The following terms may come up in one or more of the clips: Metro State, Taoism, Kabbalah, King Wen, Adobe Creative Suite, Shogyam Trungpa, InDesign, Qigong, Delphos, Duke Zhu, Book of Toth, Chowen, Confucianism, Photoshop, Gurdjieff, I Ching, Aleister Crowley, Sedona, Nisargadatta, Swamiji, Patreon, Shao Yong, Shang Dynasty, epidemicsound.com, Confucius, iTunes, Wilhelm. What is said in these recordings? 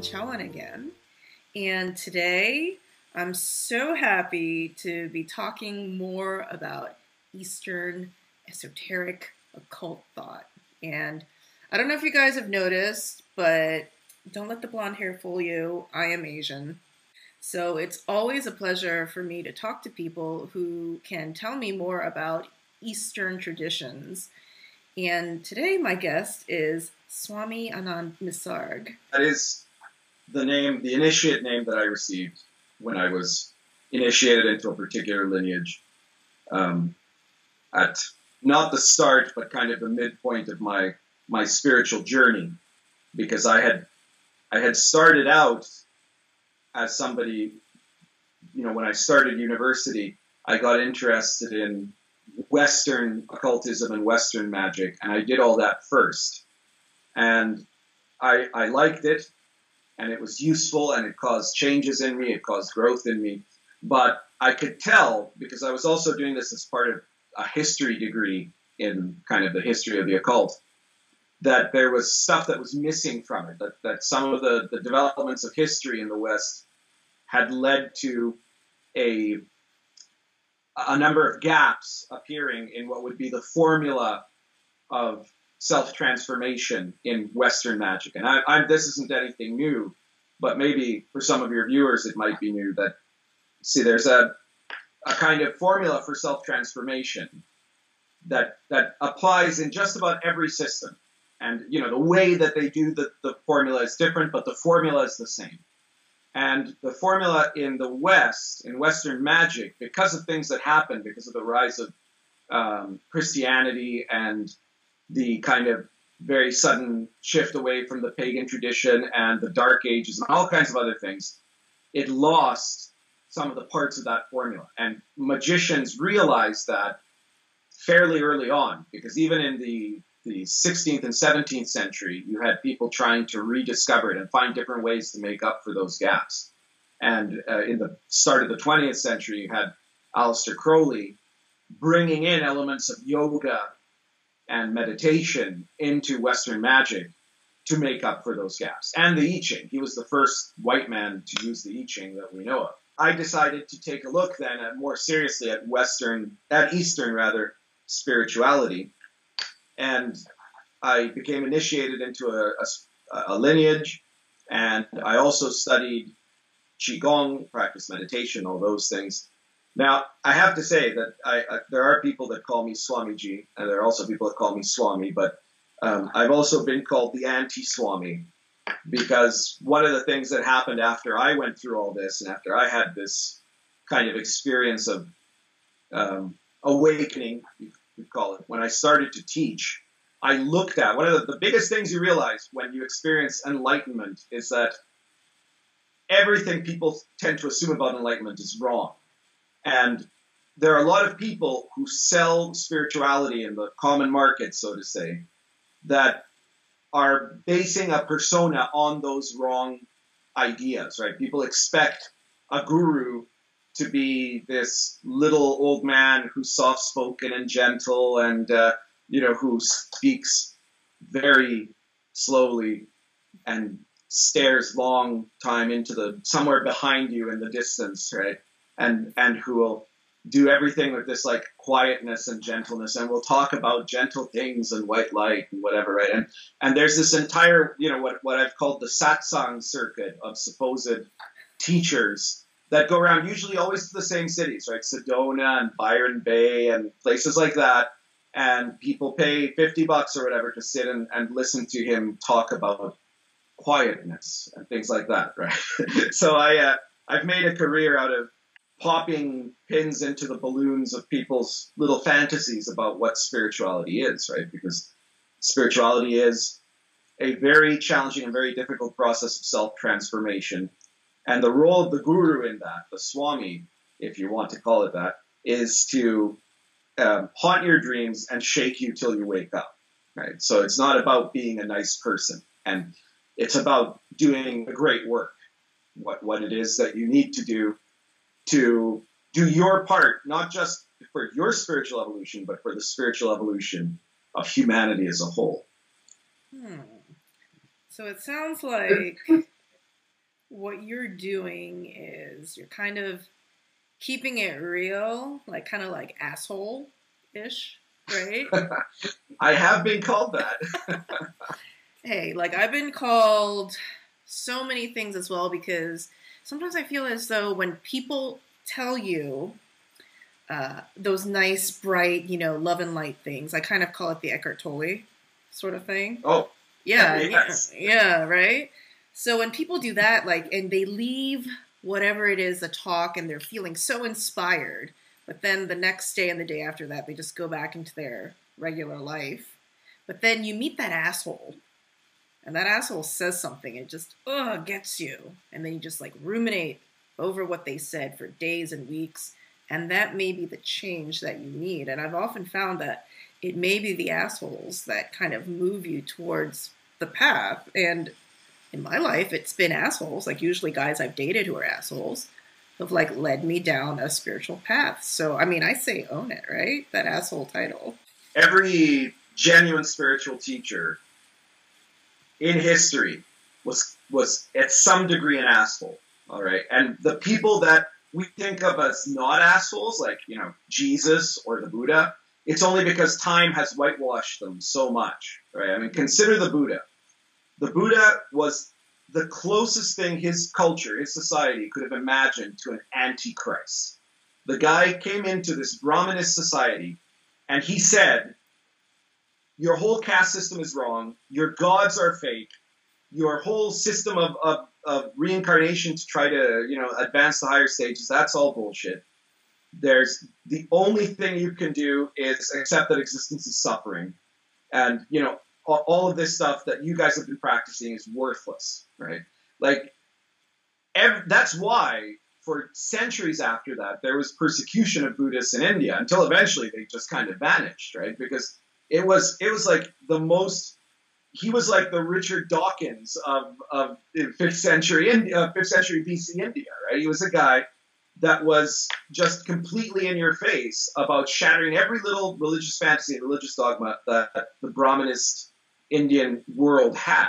Chowen again, and today I'm so happy to be talking more about Eastern esoteric occult thought. And I don't know if you guys have noticed, but don't let the blonde hair fool you, I am Asian. So it's always a pleasure for me to talk to people who can tell me more about Eastern traditions. And today my guest is Swami Anand Misarg. That is the name, the initiate name that I received when I was initiated into a particular lineage at not the start, but kind of the midpoint of my spiritual journey, because I had started out as somebody, you know, when I started university, I got interested in Western occultism and Western magic, and I did all that first, and I liked it. And it was useful, and it caused changes in me, it caused growth in me. But I could tell, because I was also doing this as part of a history degree in kind of the history of the occult, that there was stuff that was missing from it, that some of the developments of history in the West had led to a number of gaps appearing in what would be the formula of self-transformation in Western magic. And this isn't anything new, but maybe for some of your viewers it might be new. That, see, there's a kind of formula for self-transformation that applies in just about every system. And, you know, the way that they do the formula is different, but the formula is the same. And the formula in the West, in Western magic, because of things that happened, because of the rise of Christianity and the kind of very sudden shift away from the pagan tradition and the Dark Ages and all kinds of other things, it lost some of the parts of that formula. And magicians realized that fairly early on, because even in the 16th and 17th century, you had people trying to rediscover it and find different ways to make up for those gaps. And in the start of the 20th century, you had Aleister Crowley bringing in elements of yoga and meditation into Western magic to make up for those gaps. And the I Ching. He was the first white man to use the I Ching that we know of. I decided to take a look then at more seriously at Eastern spirituality. And I became initiated into a lineage. And I also studied Qigong, practiced meditation, all those things. Now, I have to say that there are people that call me Swamiji, and there are also people that call me Swami, but I've also been called the anti-Swami, because one of the things that happened after I went through all this and after I had this kind of experience of awakening, you could call it, when I started to teach, I looked at one of the biggest things you realize when you experience enlightenment is that everything people tend to assume about enlightenment is wrong. And there are a lot of people who sell spirituality in the common market, so to say, that are basing a persona on those wrong ideas, right? People expect a guru to be this little old man who's soft-spoken and gentle and, you know, who speaks very slowly and stares long time into somewhere behind you in the distance, right? And who will do everything with this like quietness and gentleness, and will talk about gentle things and white light and whatever, right? And there's this entire, you know, what I've called the satsang circuit of supposed teachers that go around usually always to the same cities, right? Sedona and Byron Bay and places like that, and people pay $50 or whatever to sit and listen to him talk about quietness and things like that, right? So I've made a career out of popping pins into the balloons of people's little fantasies about what spirituality is, right? Because spirituality is a very challenging and very difficult process of self-transformation. And the role of the guru in that, the swami, if you want to call it that, is to haunt your dreams and shake you till you wake up, right? So it's not about being a nice person, and it's about doing the great work, what it is that you need to do your part, not just for your spiritual evolution, but for the spiritual evolution of humanity as a whole. So it sounds like what you're doing is you're kind of keeping it real, like kind of like asshole-ish, right? I have been called that. Hey, like I've been called so many things as well, because sometimes I feel as though when people tell you those nice, bright, you know, love and light things, I kind of call it the Eckhart Tolle sort of thing. Oh, yeah, yes. Yeah, right? So when people do that, like, and they leave whatever it is, the talk, and they're feeling so inspired, but then the next day and the day after that, they just go back into their regular life. But then you meet that asshole, and that asshole says something, and it just, gets you. And then you just, like, ruminate over what they said for days and weeks, and that may be the change that you need. And I've often found that it may be the assholes that kind of move you towards the path. And in my life, it's been assholes, like usually guys I've dated who are assholes, who've like led me down a spiritual path. So, I mean, I say own it, right? That asshole title. Every genuine spiritual teacher in history was at some degree an asshole, all right? And the people that we think of as not assholes, like, you know, Jesus or the Buddha, it's only because time has whitewashed them so much, right? I mean, consider the Buddha. The Buddha was the closest thing his culture, his society, could have imagined to an antichrist. The guy came into this Brahminist society, and he said, your whole caste system is wrong, your gods are fake, your whole system of reincarnation to try to, you know, advance the higher stages, that's all bullshit. There's the only thing you can do is accept that existence is suffering. And, you know, all of this stuff that you guys have been practicing is worthless, right? Like, that's why for centuries after that, there was persecution of Buddhists in India until eventually they just kind of vanished, right? Because it was like the most, he was like the Richard Dawkins of 5th century BC India, right? He was a guy that was just completely in your face about shattering every little religious fantasy and religious dogma that the Brahminist Indian world had.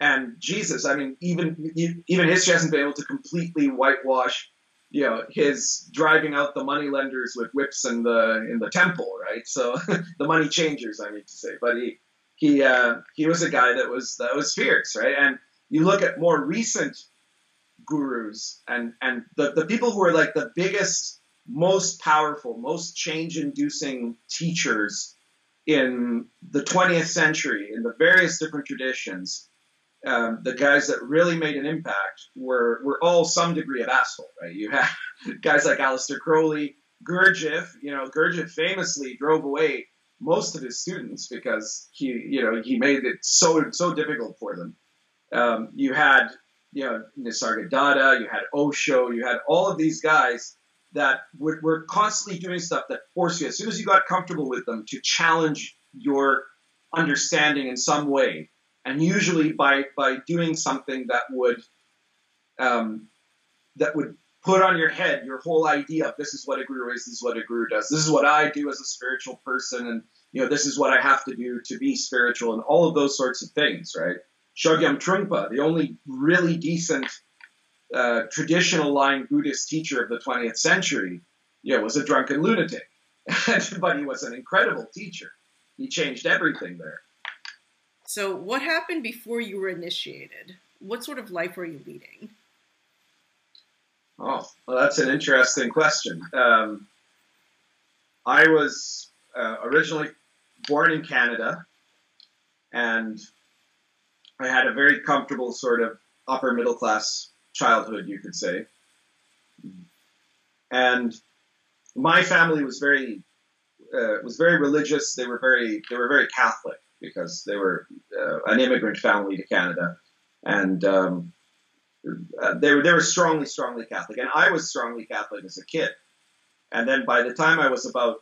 And Jesus, I mean, even history hasn't been able to completely whitewash, you know, his driving out the money lenders with whips in the temple, right? So the money changers, I need to say, but he was a guy that was fierce, right? And you look at more recent gurus and the people who are like the biggest, most powerful, most change-inducing teachers in the 20th century in the various different traditions, the guys that really made an impact were all some degree of asshole, right? You have guys like Aleister Crowley, Gurdjieff. You know, Gurdjieff famously drove away most of his students because he made it so difficult for them. You had, you know, Nisargadatta, you had Osho, you had all of these guys that were constantly doing stuff that forced you, as soon as you got comfortable with them, to challenge your understanding in some way. And usually by doing something that would put on your head your whole idea of this is what a guru is, this is what a guru does, this is what I do as a spiritual person, and, you know, this is what I have to do to be spiritual, and all of those sorts of things, right? Shogyam Trungpa, the only really decent traditional line Buddhist teacher of the 20th century, you know, was a drunken lunatic. But he was an incredible teacher. He changed everything there. So what happened before you were initiated? What sort of life were you leading? Oh, well, that's an interesting question. I was originally born in Canada, and I had a very comfortable sort of upper middle class childhood, you could say. And my family was very religious. They were very Catholic because they were an immigrant family to Canada, and they were strongly Catholic. And I was strongly Catholic as a kid. And then by the time I was about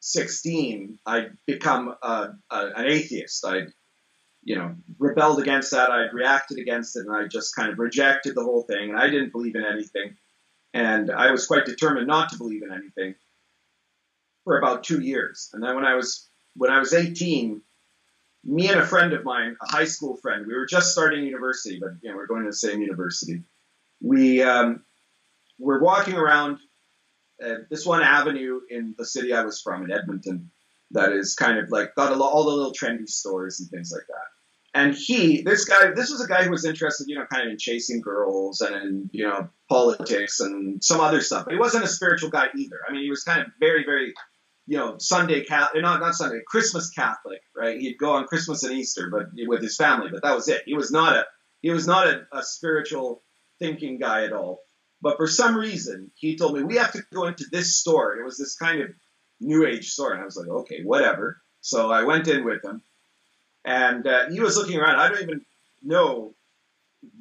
16, I'd become an atheist. I'd, you know, rebelled against that. I'd reacted against it, and I just kind of rejected the whole thing. And I didn't believe in anything. And I was quite determined not to believe in anything for about 2 years. And then when I was 18, me and a friend of mine, a high school friend, we were just starting university, but you know, we were going to the same university. We were walking around this one avenue in the city I was from, in Edmonton, that is kind of like got all the little trendy stores and things like that. And this was a guy who was interested, you know, kind of in chasing girls and in, you know, politics and some other stuff. But he wasn't a spiritual guy either. I mean, he was kind of very, very, you know, Sunday Catholic, not Sunday, Christmas Catholic, right? He'd go on Christmas and Easter, but with his family, but that was it. He was not a spiritual thinking guy at all. But for some reason, he told me, we have to go into this store. And it was this kind of New Age store. And I was like, okay, whatever. So I went in with him. And he was looking around. I don't even know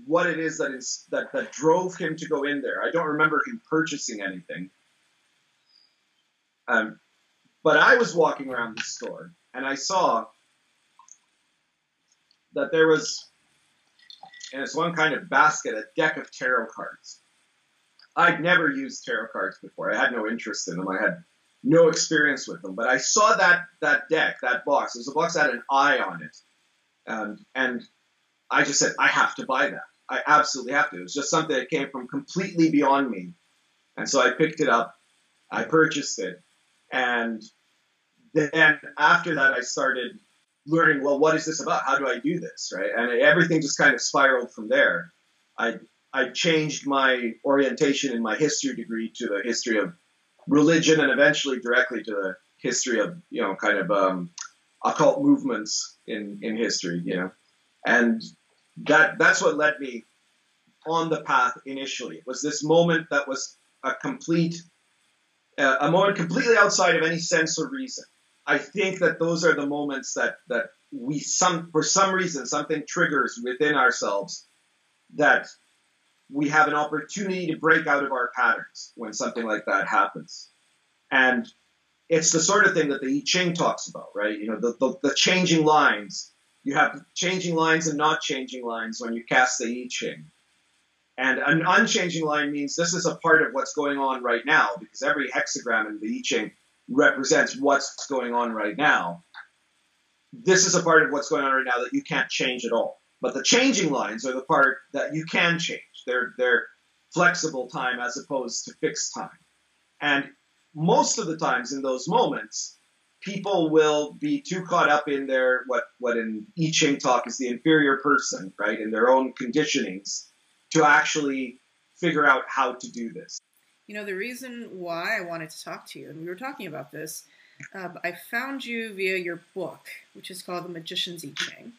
what it is that drove him to go in there. I don't remember him purchasing anything. But I was walking around the store, and I saw that there was, in this one kind of basket, a deck of tarot cards. I'd never used tarot cards before. I had no interest in them. I had no experience with them. But I saw that deck, that box. It was a box that had an eye on it. And I just said, I have to buy that. I absolutely have to. It was just something that came from completely beyond me. And so I picked it up. I purchased it. And then after that, I started learning, well, what is this about? How do I do this, right? And everything just kind of spiraled from there. I changed my orientation in my history degree to the history of religion, and eventually directly to the history of, you know, kind of occult movements in history, you know. And that's what led me on the path initially. It was this moment that was a moment completely outside of any sense or reason. I think that those are the moments that we, for some reason, something triggers within ourselves that we have an opportunity to break out of our patterns when something like that happens. And it's the sort of thing that the I Ching talks about, right? You know, the changing lines. You have changing lines and not changing lines when you cast the I Ching. And an unchanging line means this is a part of what's going on right now, because every hexagram in the I Ching represents what's going on right now. This is a part of what's going on right now that you can't change at all. But the changing lines are the part that you can change. They're flexible time as opposed to fixed time. And most of the times in those moments, people will be too caught up in their, what in I Ching talk is the inferior person, right, in their own conditionings, to actually figure out how to do this. You know, the reason why I wanted to talk to you, and we were talking about this, I found you via your book, which is called The Magician's I Ching.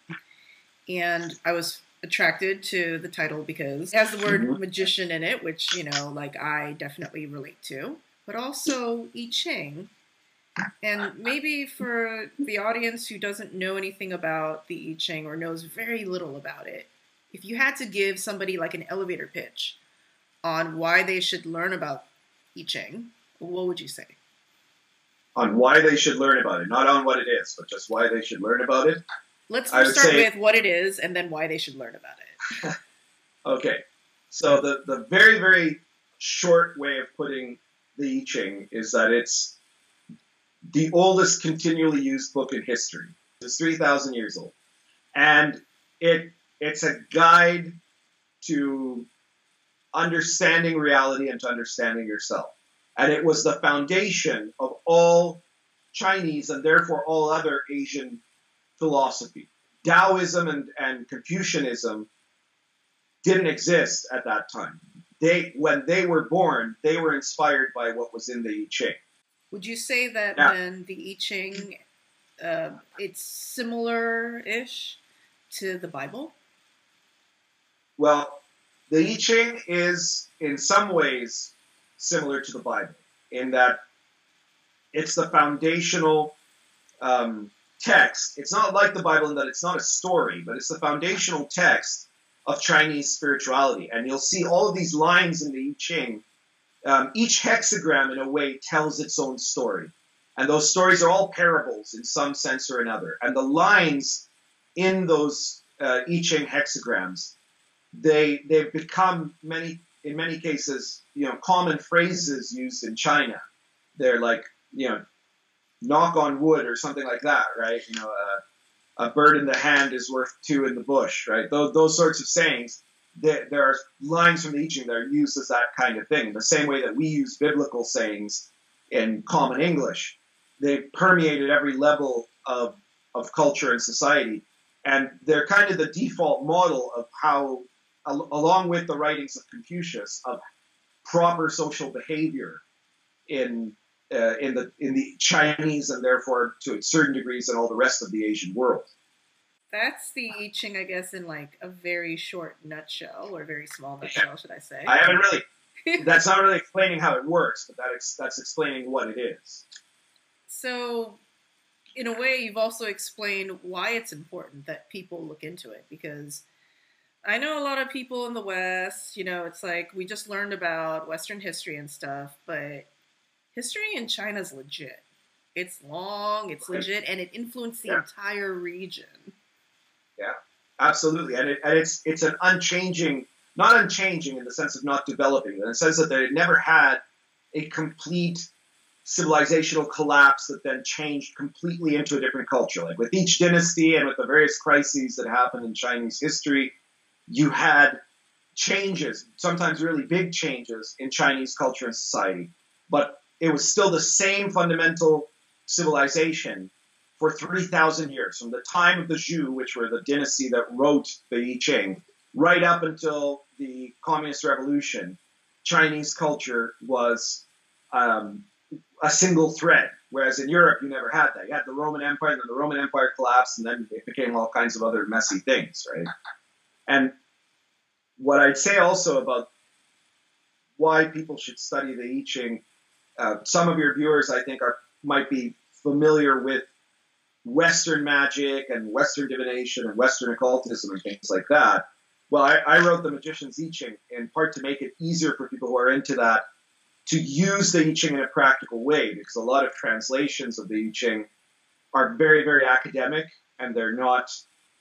And I was attracted to the title because it has the word magician in it, which, you know, like I definitely relate to, but also I Ching. And maybe for the audience who doesn't know anything about the I Ching or knows very little about it, if you had to give somebody like an elevator pitch on why they should learn about I Ching, what would you say? On why they should learn about it, not on what it is, but just why they should learn about it? Let's start with what it is and then why they should learn about it. Okay. So the very, very short way of putting the I Ching is that it's the oldest continually used book in history. It's 3,000 years old. And it's a guide to understanding reality and to understanding yourself. And it was the foundation of all Chinese and therefore all other Asian philosophy. Taoism and Confucianism didn't exist at that time. When they were born, they were inspired by what was in the I Ching. Would you say that then the I Ching, it's similar-ish to the Bible? Well, the I Ching is in some ways similar to the Bible in that it's the foundational text. It's not like the Bible in that it's not a story, but it's the foundational text of Chinese spirituality. And you'll see all of these lines in the I Ching. Each hexagram, in a way, tells its own story. And those stories are all parables in some sense or another. And the lines in those I Ching hexagrams, they've become, in many cases, common phrases used in China. They're like, knock on wood or something like that, right? A bird in the hand is worth two in the bush, right? Those sorts of sayings. There are lines from the I Ching that are used as that kind of thing. The same way that we use biblical sayings in common English. They've permeated every level of culture and society. And they're kind of the default model of how, along with the writings of Confucius, of proper social behavior in the Chinese and therefore to certain degrees in all the rest of the Asian world. That's the I Ching, I guess, in like a very short nutshell, or very small nutshell, should I say. I haven't really, that's not really explaining how it works, but that's explaining what it is. So in a way, you've also explained why it's important that people look into it, because I know a lot of people in the West, it's like we just learned about Western history and stuff, but history in China is legit. It's long, it's legit, and it influenced the entire region. Yeah, absolutely. And it's an unchanging, not unchanging in the sense of not developing, in the sense that it never had a complete civilizational collapse that then changed completely into a different culture. Like with each dynasty and with the various crises that happened in Chinese history, you had changes, sometimes really big changes in Chinese culture and society. But it was still the same fundamental civilization for 3,000 years, from the time of the Zhou, which were the dynasty that wrote the I Ching, right up until the Communist Revolution. Chinese culture was a single thread, whereas in Europe you never had that. You had the Roman Empire, and then the Roman Empire collapsed, and then it became all kinds of other messy things, right? And what I'd say also about why people should study the I Ching, some of your viewers, I think, might be familiar with Western magic and Western divination and Western occultism and things like that. Well, I wrote The Magician's I Ching in part to make it easier for people who are into that to use the I Ching in a practical way, because a lot of translations of the I Ching are very, very academic, and they're not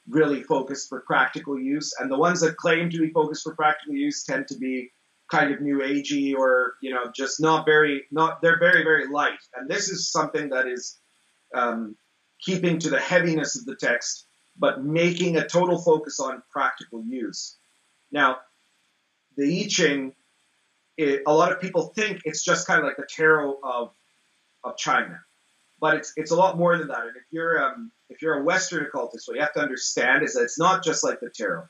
really focused for practical use. And the ones that claim to be focused for practical use tend to be kind of new agey, or, just they're very, very light. And this is something that is keeping to the heaviness of the text, but making a total focus on practical use. Now, the I Ching, a lot of people think it's just kind of like the tarot of China, but it's a lot more than that. And if you're a Western occultist, what you have to understand is that it's not just like the tarot.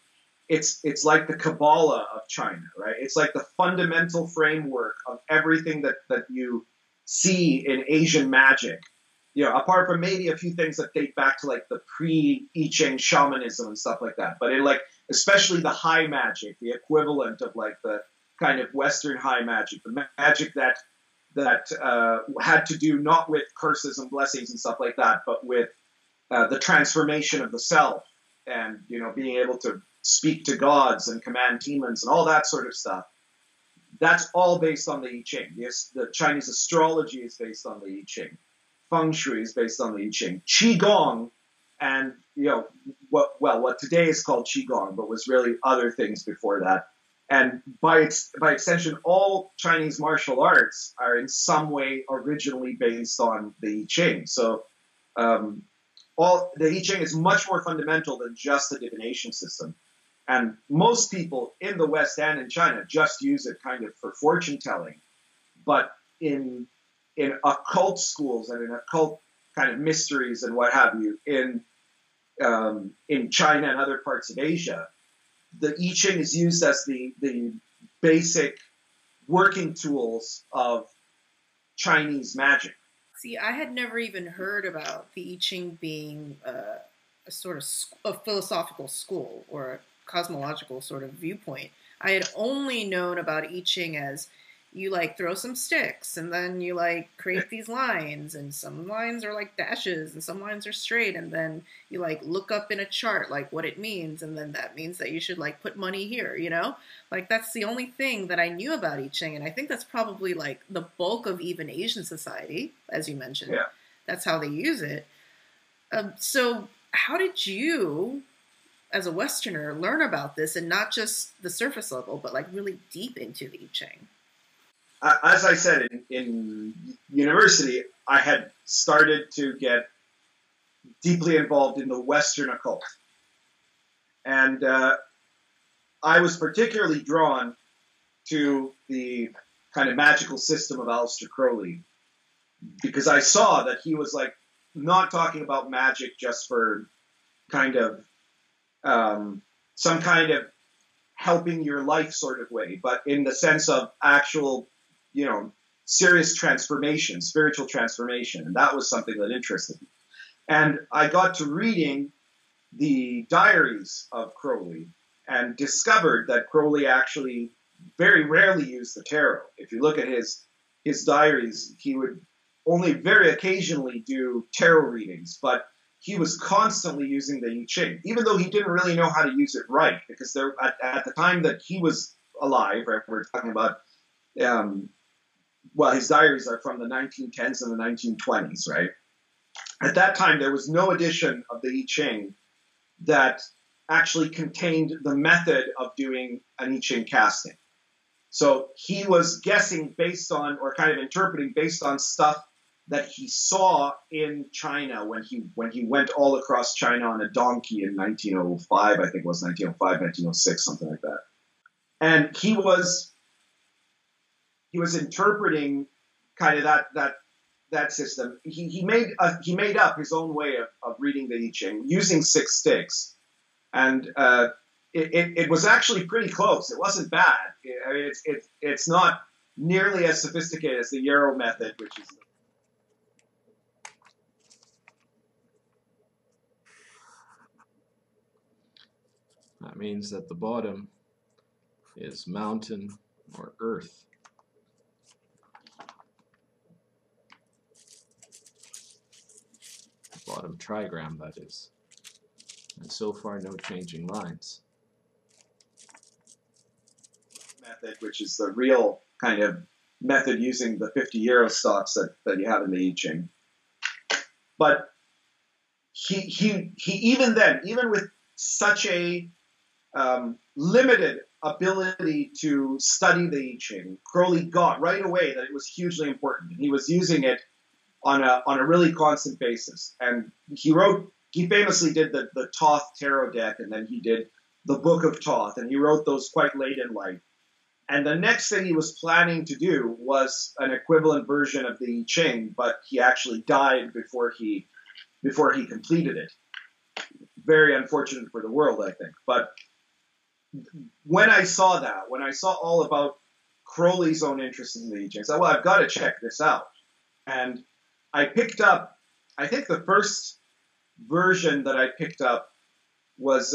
It's like the Kabbalah of China, right? It's like the fundamental framework of everything that you see in Asian magic. Apart from maybe a few things that date back to like the pre-I Ching shamanism and stuff like that. But especially the high magic, the equivalent of like the kind of Western high magic, the magic that had to do not with curses and blessings and stuff like that, but with the transformation of the self and, being able to speak to gods and command demons and all that sort of stuff. That's all based on the I Ching. Yes, the Chinese astrology is based on the I Ching. Feng Shui is based on the I Ching. Qigong and, what today is called Qigong, but was really other things before that. And by extension, all Chinese martial arts are in some way originally based on the I Ching. So, the I Ching is much more fundamental than just the divination system. And most people in the West and in China just use it kind of for fortune telling. But in occult schools and in occult kind of mysteries and what have you, in China and other parts of Asia, the I Ching is used as the basic working tools of Chinese magic. See, I had never even heard about the I Ching being a sort of a philosophical school or a cosmological sort of viewpoint. I had only known about I Ching as you like throw some sticks and then you like create these lines, and some lines are like dashes and some lines are straight, and then you like look up in a chart like what it means, and then that means that you should like put money here, you know? Like that's the only thing that I knew about I Ching, and I think that's probably like the bulk of even Asian society, as you mentioned. Yeah. That's how they use it. So how did you, as a Westerner, learn about this, and not just the surface level, but like really deep into the I Ching? As I said, in university, I had started to get deeply involved in the Western occult. And I was particularly drawn to the kind of magical system of Aleister Crowley, because I saw that he was like not talking about magic just for kind of some kind of helping your life sort of way, but in the sense of actual, you know, serious transformation, spiritual transformation. And that was something that interested me. And I got to reading the diaries of Crowley and discovered that Crowley actually very rarely used the tarot. If you look at his diaries, he would only very occasionally do tarot readings, but he was constantly using the I Ching, even though he didn't really know how to use it right, because there at the time that he was alive, right, we're talking about well, his diaries are from the 1910s and the 1920s, right? At that time, there was no edition of the I Ching that actually contained the method of doing an I Ching casting. So he was guessing based on, or kind of interpreting based on stuff that he saw in China when he went all across China on a donkey in 1905, I think it was 1905, 1906, something like that. And he was interpreting kind of that system. He made up his own way of reading the I Ching using six sticks, and it was actually pretty close. It wasn't bad. I mean, it's not nearly as sophisticated as the Yarrow method, which is. That means that the bottom is mountain or earth. Bottom trigram, that is. And so far, no changing lines. Method, which is the real kind of method using the 50 euro stocks that you have in the I Ching. But he even then, even with such a limited ability to study the I Ching, Crowley got right away that it was hugely important. He was using it on a really constant basis. And he famously did the Toth tarot deck, and then he did the Book of Toth, and he wrote those quite late in life. And the next thing he was planning to do was an equivalent version of the I Ching, but he actually died before he completed it. Very unfortunate for the world, I think. But when I saw that, when I saw all about Crowley's own interest in the I Ching, I said, well, I've got to check this out. And I picked up, I think the first version that I picked up was,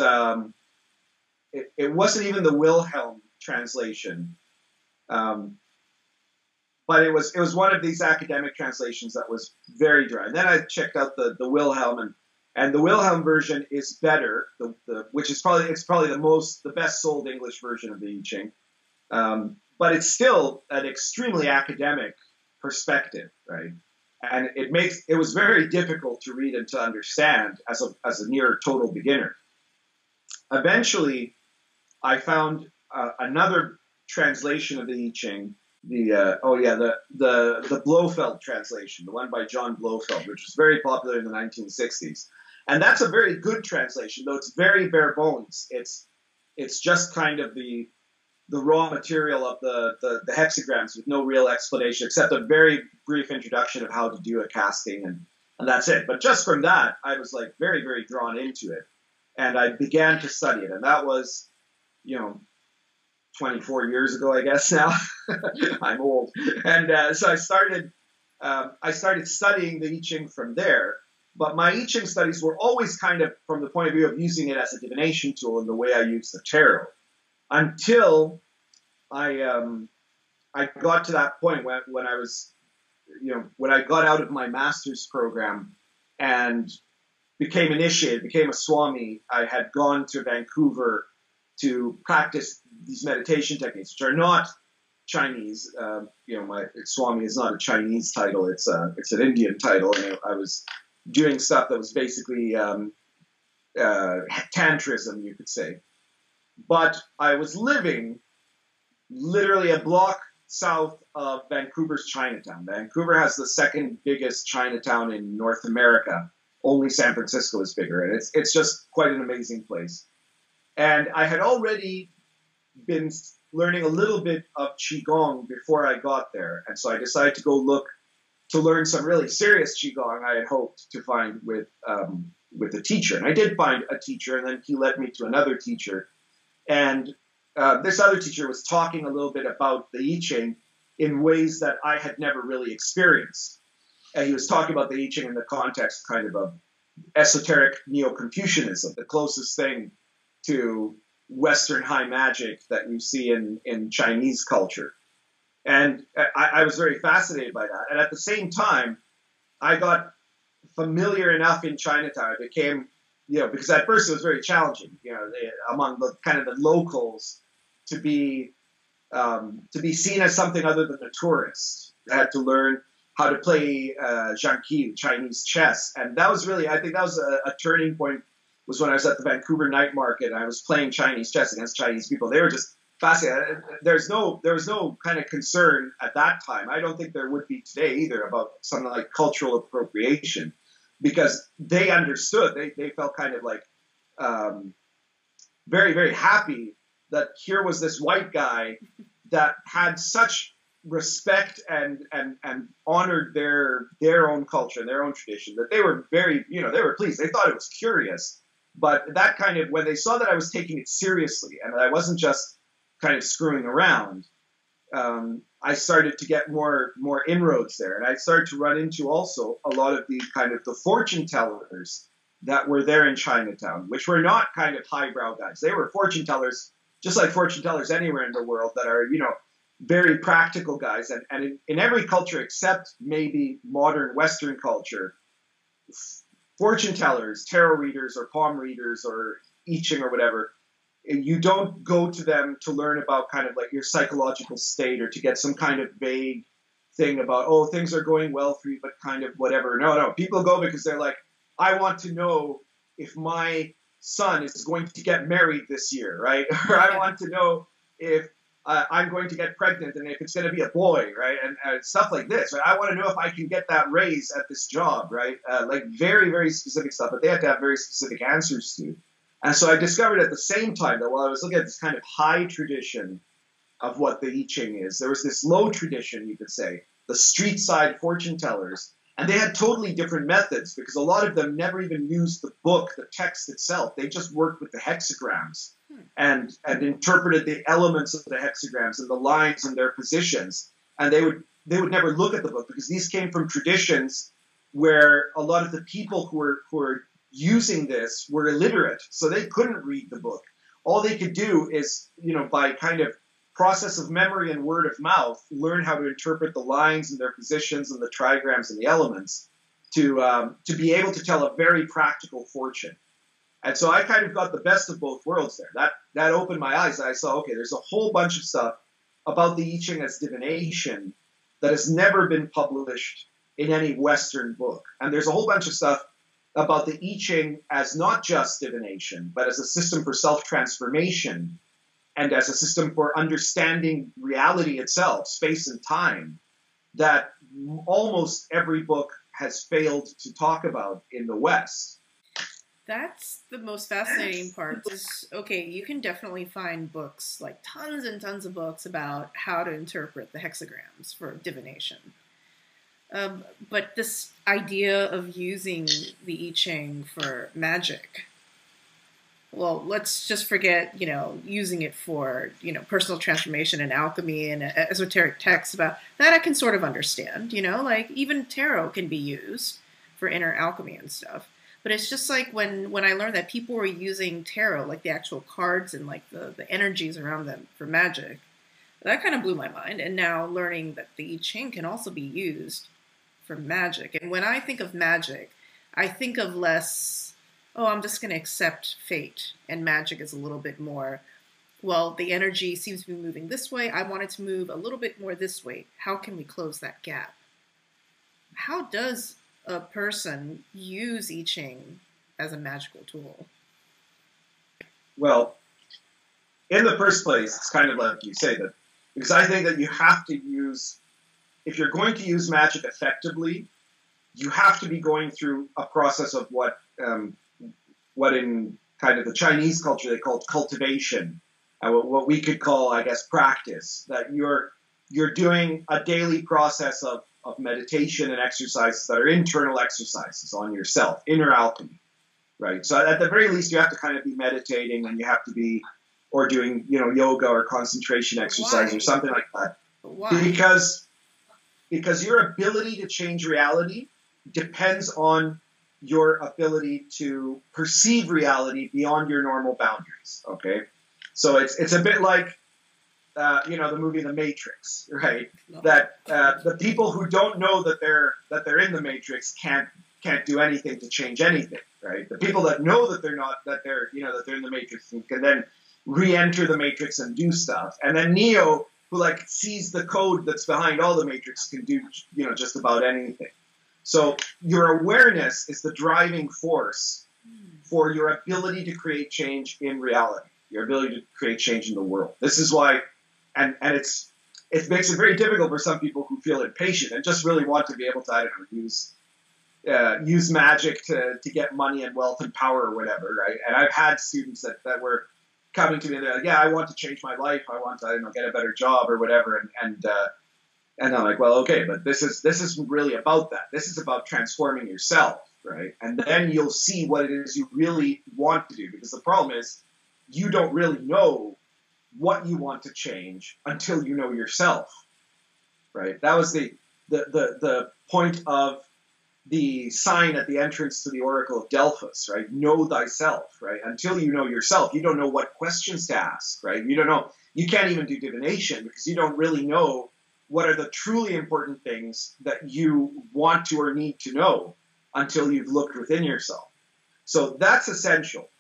it wasn't even the Wilhelm translation, but it was one of these academic translations that was very dry. And then I checked out the Wilhelm, and the Wilhelm version is better, which is probably, it's probably the best sold English version of the I Ching. But it's still an extremely academic perspective, right? And it was very difficult to read and to understand as a near total beginner. Eventually, I found another translation of the I Ching, the Blofeld translation, the one by John Blofeld, which was very popular in the 1960s. And that's a very good translation, though it's very bare bones. It's just kind of the raw material of the hexagrams with no real explanation, except a very brief introduction of how to do a casting, and that's it. But just from that, I was like very, very drawn into it. And I began to study it. And that was, you know, 24 years ago, I guess now. I'm old. And so I started I started studying the I Ching from there. But my I Ching studies were always kind of from the point of view of using it as a divination tool in the way I used the tarot. Until I got to that point when I was, you know, when I got out of my master's program and became initiated, became a Swami, I had gone to Vancouver to practice these meditation techniques, which are not Chinese. You know, my Swami is not a Chinese title. It's an Indian title. And I was doing stuff that was basically tantrism, you could say. But I was living literally a block south of Vancouver's Chinatown. Vancouver has the second biggest Chinatown in North America. Only San Francisco is bigger, and it's just quite an amazing place. And I had already been learning a little bit of Qigong before I got there, and so I decided to go look to learn some really serious Qigong. I had hoped to find with a teacher, and I did find a teacher, and then he led me to another teacher. And this other teacher was talking a little bit about the I Ching in ways that I had never really experienced. And he was talking about the I Ching in the context kind of esoteric Neo-Confucianism, the closest thing to Western high magic that you see in Chinese culture. And I was very fascinated by that. And at the same time, I got familiar enough in Chinatown. I became, you know, because at first it was very challenging, you know, among the kind of the locals to be seen as something other than a tourist. I had to learn how to play Zhang Qi, Chinese chess. And that was really, I think that was a turning point, was when I was at the Vancouver night market and I was playing Chinese chess against Chinese people. They were just fascinated. There was no kind of concern at that time. I don't think there would be today either about something like cultural appropriation, because they understood, they felt kind of like very, very happy that here was this white guy that had such respect and honored their own culture and their own tradition, that they were very, you know, they were pleased. They thought it was curious, but that kind of, when they saw that I was taking it seriously and that I wasn't just kind of screwing around, I started to get more inroads there. And I started to run into also a lot of the kind of the fortune tellers that were there in Chinatown, which were not kind of highbrow guys. They were fortune tellers, just like fortune tellers anywhere in the world, that are, you know, very practical guys. And in every culture except maybe modern Western culture, fortune tellers, tarot readers or palm readers or I Ching or whatever, you don't go to them to learn about kind of like your psychological state or to get some kind of vague thing about, oh, things are going well for you, but kind of whatever. No, people go because they're like, I want to know if my son is going to get married this year, right? Or I want to know if I'm going to get pregnant and if it's going to be a boy, right? And stuff like this, right? I want to know if I can get that raise at this job, right? Like very, very specific stuff that they have to have very specific answers to. And so I discovered at the same time that while I was looking at this kind of high tradition of what the I Ching is, there was this low tradition, you could say, the street side fortune tellers. And they had totally different methods, because a lot of them never even used the book, the text itself. They just worked with the hexagrams and interpreted the elements of the hexagrams and the lines and their positions. And they would never look at the book, because these came from traditions where a lot of the people who were using this were illiterate, so they couldn't read the book. All they could do is, you know, by kind of process of memory and word of mouth, learn how to interpret the lines and their positions and the trigrams and the elements to be able to tell a very practical fortune. And so I kind of got the best of both worlds there. That opened my eyes. I saw, okay, there's a whole bunch of stuff about the I Ching as divination that has never been published in any Western book. And there's a whole bunch of stuff about the I Ching as not just divination, but as a system for self-transformation and as a system for understanding reality itself, space and time, that almost every book has failed to talk about in the West. That's the most fascinating part. Is, okay, you can definitely find books, like tons and tons of books about how to interpret the hexagrams for divination. But this idea of using the I Ching for magic well, let's just forget, you know, using it for, you know, personal transformation and alchemy and esoteric texts about that, I can sort of understand, you know, like even tarot can be used for inner alchemy and stuff. But it's just like when I learned that people were using tarot, like the actual cards and like the energies around them for magic, that kind of blew my mind. And now learning that the I Ching can also be used for magic. And when I think of magic, I think of less, oh, I'm just going to accept fate, and magic is a little bit more, well, the energy seems to be moving this way. I want it to move a little bit more this way. How can we close that gap? How does a person use I Ching as a magical tool? Well, in the first place, it's kind of like you say that, because I think that you have to use, if you're going to use magic effectively, you have to be going through a process of what in kind of the Chinese culture they called cultivation, what we could call, I guess, practice, that you're doing a daily process of meditation and exercises that are internal exercises on yourself, inner alchemy, right? So at the very least, you have to kind of be meditating, and you have to be, or doing, you know, yoga or concentration exercise. Why? Or something like that. Why? Because your ability to change reality depends on your ability to perceive reality beyond your normal boundaries, okay? So it's a bit like, you know, the movie The Matrix, right? No. That the people who don't know that they're in the Matrix can't do anything to change anything, right? The people that know that they're not, that they're in the Matrix and can then re-enter the Matrix and do stuff. And then Neo, who like sees the code that's behind all the Matrix, can do, you know, just about anything. So your awareness is the driving force for your ability to create change in reality, your ability to create change in the world. This is why, and it makes it very difficult for some people who feel impatient and just really want to be able to, I don't know, use magic to get money and wealth and power or whatever, right? And I've had students that were coming to me and they're like, yeah, I want to change my life. I want to, I don't know, get a better job or whatever. And I'm like, well, okay, but this isn't really about that. This is about transforming yourself, right? And then you'll see what it is you really want to do, because the problem is you don't really know what you want to change until you know yourself, right? That was the point of the sign at the entrance to the Oracle of Delphos, right? Know thyself, right? Until you know yourself, you don't know what questions to ask, right? You don't know. You can't even do divination because you don't really know what are the truly important things that you want to or need to know until you've looked within yourself. So that's essential.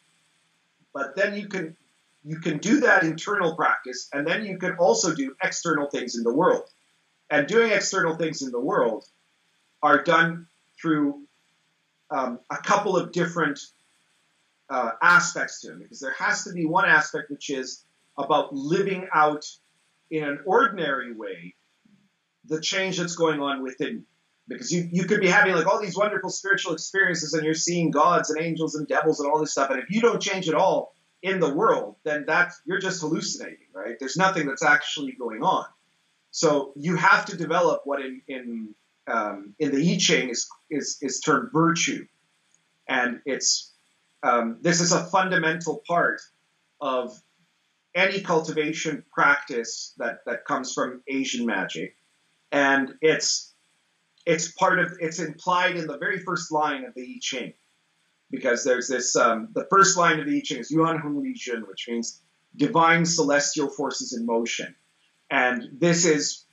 But then you can do that internal practice, and then you can also do external things in the world. And doing external things in the world are done through a couple of different aspects to them, because there has to be one aspect which is about living out in an ordinary way the change that's going on within you. Because you could be having like all these wonderful spiritual experiences and you're seeing gods and angels and devils and all this stuff. And if you don't change at all in the world, then you're just hallucinating, right? There's nothing that's actually going on. So you have to develop what in the I Ching is termed virtue. And it's, this is a fundamental part of any cultivation practice that comes from Asian magic. And it's implied in the very first line of the I Ching, because there's this, the first line of the I Ching is Yuan Hun Yijun, which means divine celestial forces in motion. And this is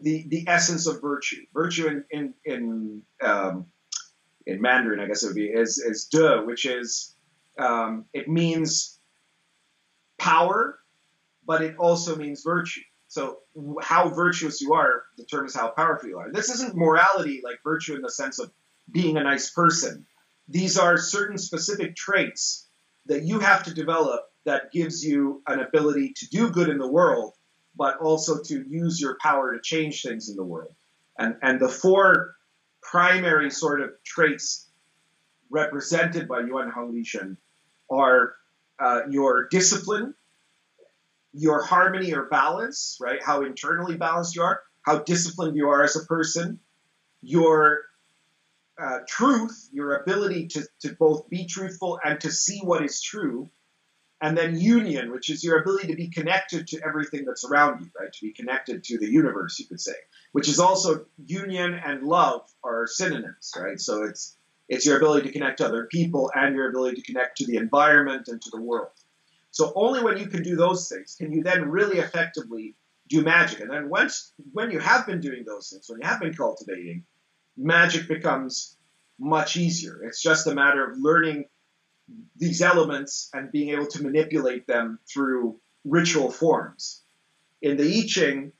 the essence of virtue. Virtue in Mandarin, I guess it would be, is de, which is, it means power, but it also means virtue. So how virtuous you are determines how powerful you are. This isn't morality like virtue in the sense of being a nice person. These are certain specific traits that you have to develop that gives you an ability to do good in the world, but also to use your power to change things in the world. And the four primary sort of traits represented by Yuan Hong Lishan are your discipline, your harmony or balance, right? How internally balanced you are, how disciplined you are as a person, your truth, your ability to both be truthful and to see what is true, And then union, which is your ability to be connected to everything that's around you, right? To be connected to the universe, you could say, which is also union and love are synonyms, right? So it's your ability to connect to other people and your ability to connect to the environment and to the world. So only when you can do those things can you then really effectively do magic. And then when you have been doing those things, when you have been cultivating, magic becomes much easier. It's just a matter of learning these elements and being able to manipulate them through ritual forms. In the I Ching,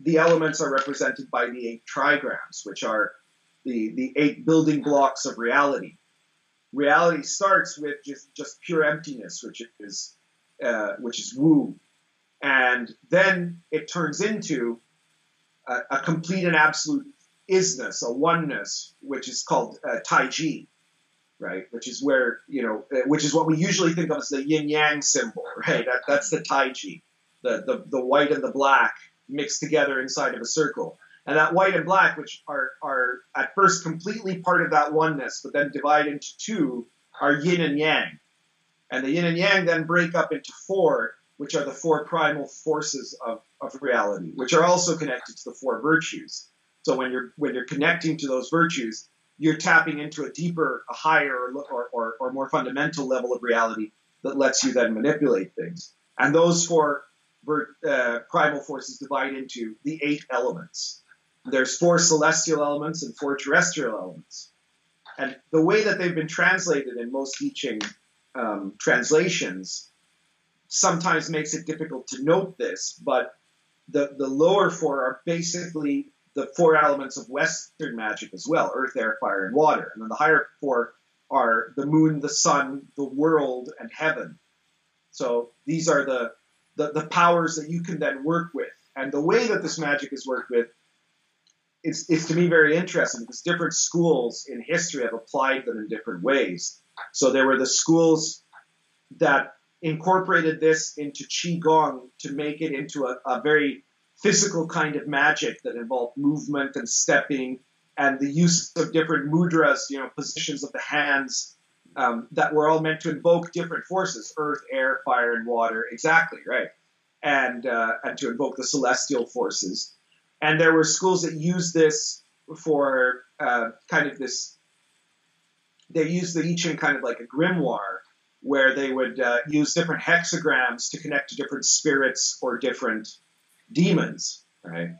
the elements are represented by the 8 trigrams, which are the 8 building blocks of reality. Reality starts with just pure emptiness, which is Wu. And then it turns into a complete and absolute isness, a oneness, which is called Taiji, right? Which is where, you know, which is what we usually think of as the yin-yang symbol, right? That's the Taiji, the white and the black mixed together inside of a circle. And that white and black, which are at first completely part of that oneness, but then divide into 2, are yin and yang. And the yin and yang then break up into 4, which are the 4 primal forces of reality, which are also connected to the 4 virtues. So when you're connecting to those virtues, you're tapping into a deeper, a higher, or more fundamental level of reality that lets you then manipulate things. And those 4 primal forces divide into the 8 elements. There's 4 celestial elements and 4 terrestrial elements. And the way that they've been translated in most I Ching translations sometimes makes it difficult to note this, but the lower 4 are basically the 4 elements of Western magic as well: earth, air, fire, and water. And then the higher 4 are the moon, the sun, the world, and heaven. So these are the powers that you can then work with. And the way that this magic is worked with is to me very interesting, because different schools in history have applied them in different ways. So there were the schools that incorporated this into Qigong to make it into a very physical kind of magic that involved movement and stepping and the use of different mudras, you know, positions of the hands that were all meant to invoke different forces: earth, air, fire, and water. Exactly, right. And to invoke the celestial forces. And there were schools that used this for they used the I Ching kind of like a grimoire, where they would use different hexagrams to connect to different spirits or different demons, right?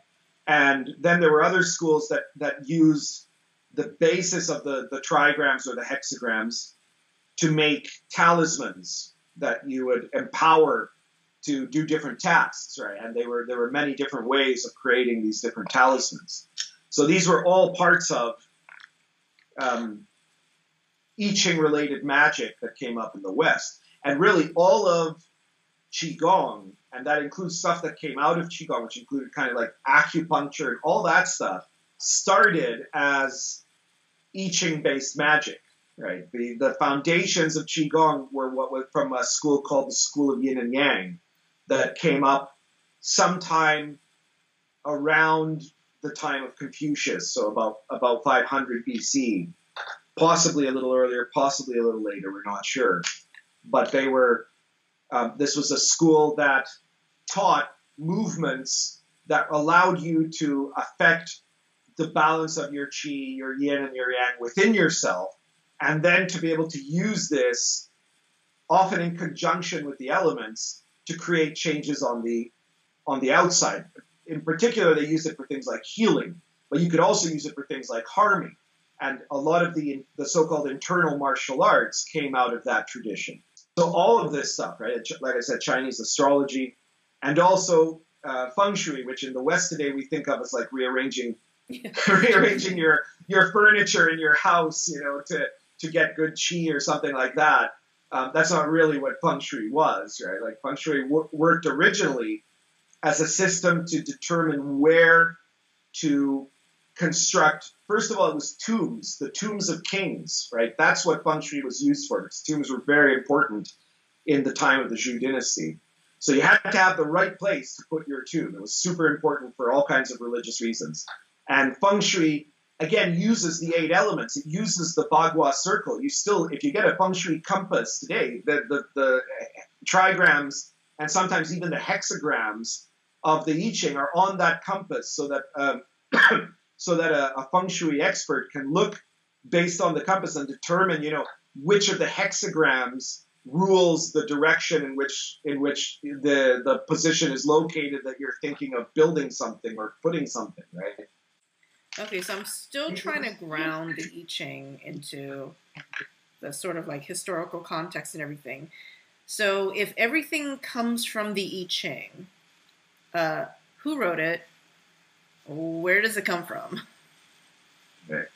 And then there were other schools that used the basis of the trigrams or the hexagrams to make talismans that you would empower to do different tasks, right? And there were many different ways of creating these different talismans. So these were all parts of I Ching-related magic that came up in the West. And really all of Qigong, and that includes stuff that came out of Qigong, which included kind of like acupuncture and all that stuff, started as I Ching-based magic, right? The foundations of Qigong were from a school called the School of Yin and Yang that came up sometime around the time of Confucius, so about 500 BC. Possibly a little earlier, possibly a little later, we're not sure. But they were, this was a school that taught movements that allowed you to affect the balance of your qi, your yin and your yang within yourself, and then to be able to use this, often in conjunction with the elements, to create changes on the outside. In particular, they used it for things like healing, but you could also use it for things like harming. And a lot of the so-called internal martial arts came out of that tradition. So all of this stuff, right? Like I said, Chinese astrology, and also Feng Shui, which in the West today we think of as like rearranging your furniture in your house, you know, to get good qi or something like that. That's not really what Feng Shui was, right? Like Feng Shui worked originally as a system to determine where to construct. First of all, it was tombs, the tombs of kings, right? That's what Feng Shui was used for, because tombs were very important in the time of the Zhou Dynasty. So you had to have the right place to put your tomb. It was super important for all kinds of religious reasons. And Feng Shui, again, uses the 8 elements. It uses the Bagua circle. You still, if you get a Feng Shui compass today, the trigrams, and sometimes even the hexagrams of the I Ching are on that compass, so that a Feng Shui expert can look based on the compass and determine, you know, which of the hexagrams rules the direction in which the position is located that you're thinking of building something or putting something, right? Okay, so I'm still trying to ground the I Ching into the sort of like historical context and everything. So if everything comes from the I Ching, who wrote it? Where does it come from? Okay.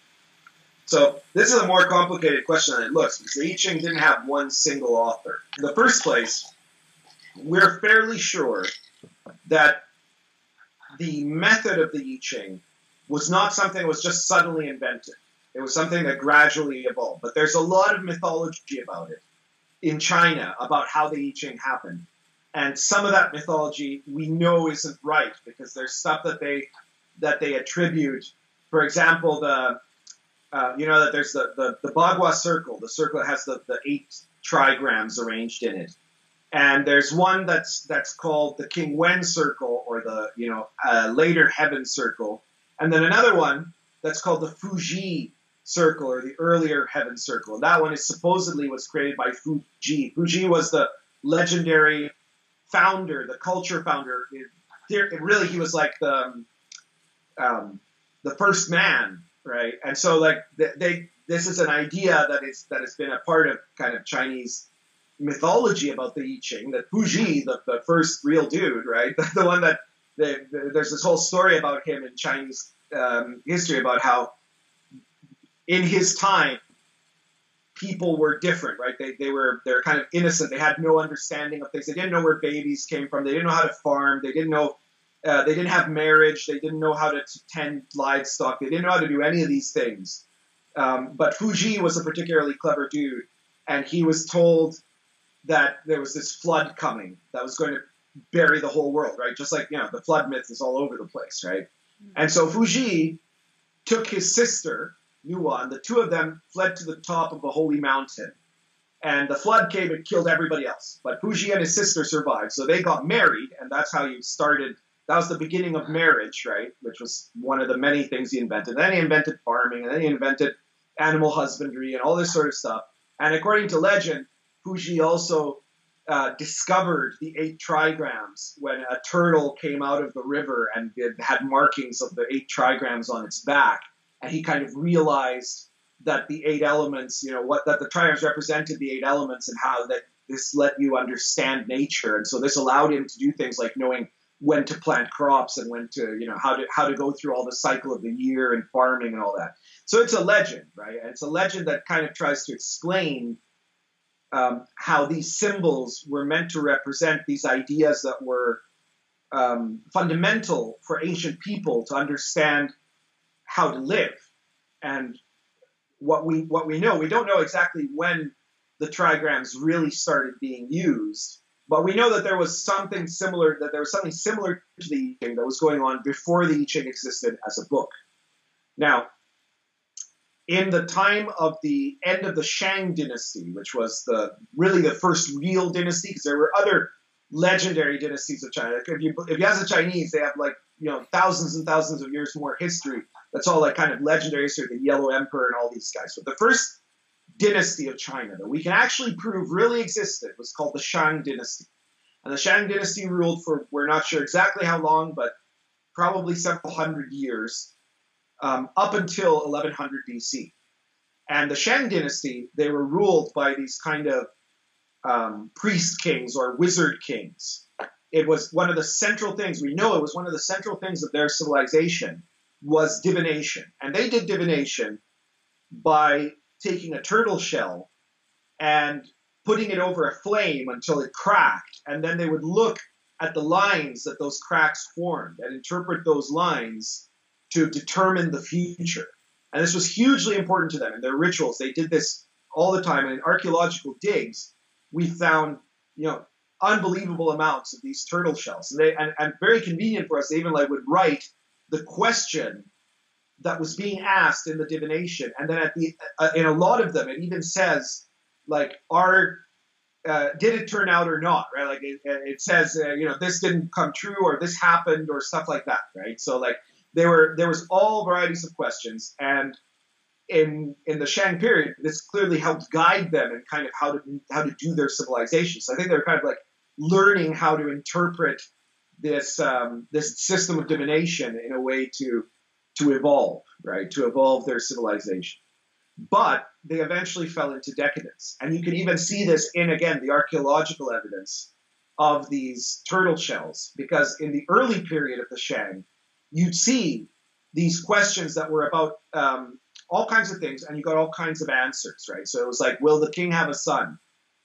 So this is a more complicated question than it looks, because the I Ching didn't have one single author. In the first place, we're fairly sure that the method of the I Ching was not something that was just suddenly invented. It was something that gradually evolved. But there's a lot of mythology about it in China, about how the I Ching happened. And some of that mythology we know isn't right, because there's stuff that they attribute. For example, that there's the Bagua circle, the circle that has the 8 trigrams arranged in it. And there's one that's called the King Wen circle, or the, you know, later heaven circle. And then another one that's called the Fuxi circle, or the earlier heaven circle. And that one is supposedly was created by Fuxi. Fuxi was the legendary founder, the culture founder. Really, he was like the first man, right? And so, like, this is an idea that has been a part of kind of Chinese mythology about the I Ching, that Fuxi, the first real dude, right, the one that there's this whole story about him in Chinese history about how in his time people were different, right? They were kind of innocent. They had no understanding of things. They didn't know where babies came from. They didn't know how to farm. They didn't know. They didn't have marriage. They didn't know how to tend livestock. They didn't know how to do any of these things. But Fuxi was a particularly clever dude, and he was told that there was this flood coming that was going to bury the whole world, right? Just like, you know, the flood myth is all over the place, right? And so Fuxi took his sister, Nuwa, and the two of them fled to the top of a holy mountain. And the flood came and killed everybody else. But Fuxi and his sister survived, so they got married, and that's how you started. That was the beginning of marriage, right? Which was one of the many things he invented. Then he invented farming, and then he invented animal husbandry and all this sort of stuff. And according to legend, Fuxi also discovered the 8 trigrams when a turtle came out of the river and it had markings of the 8 trigrams on its back. And he kind of realized that the 8 elements, you know, that the trigrams represented the 8 elements, and how that this let you understand nature. And so this allowed him to do things like knowing when to plant crops and when to, you know, how to go through all the cycle of the year and farming and all that. So it's a legend, right? And it's a legend that kind of tries to explain how these symbols were meant to represent these ideas that were fundamental for ancient people to understand how to live. And what we know, we don't know exactly when the trigrams really started being used, but we know that there was something similar to the I Ching that was going on before the I Ching existed as a book. Now, in the time of the end of the Shang Dynasty, which was really the first real dynasty, because there were other legendary dynasties of China. If you ask the Chinese, they have, like, you know, thousands and thousands of years more history. That's all like kind of legendary history, the Yellow Emperor and all these guys. But the first dynasty of China that we can actually prove really existed was called the Shang Dynasty. And the Shang Dynasty ruled for, we're not sure exactly how long, but probably several hundred years. Up until 1100 BC. And the Shang Dynasty, they were ruled by these kind of priest kings or wizard kings. It was one of the central things, we know it was one of the central things of their civilization was divination. And they did divination by taking a turtle shell and putting it over a flame until it cracked. And then they would look at the lines that those cracks formed and interpret those lines to determine the future. And this was hugely important to them in their rituals. They did this all the time. And in archaeological digs, we found, you know, unbelievable amounts of these turtle shells. And very convenient for us, they even, like, would write the question that was being asked in the divination. And then in a lot of them, it even says, like, our did it turn out or not, right? Like it says, you know, this didn't come true or this happened or stuff like that, right? So like there was all varieties of questions, and in the Shang period, this clearly helped guide them in kind of how to do their civilization. So I think they're kind of like learning how to interpret this this system of divination in a way to evolve, right? To evolve their civilization. But they eventually fell into decadence. And you can even see this in, again, the archaeological evidence of these turtle shells, because in the early period of the Shang, you'd see these questions that were about all kinds of things, and you got all kinds of answers, right? So it was like, will the king have a son?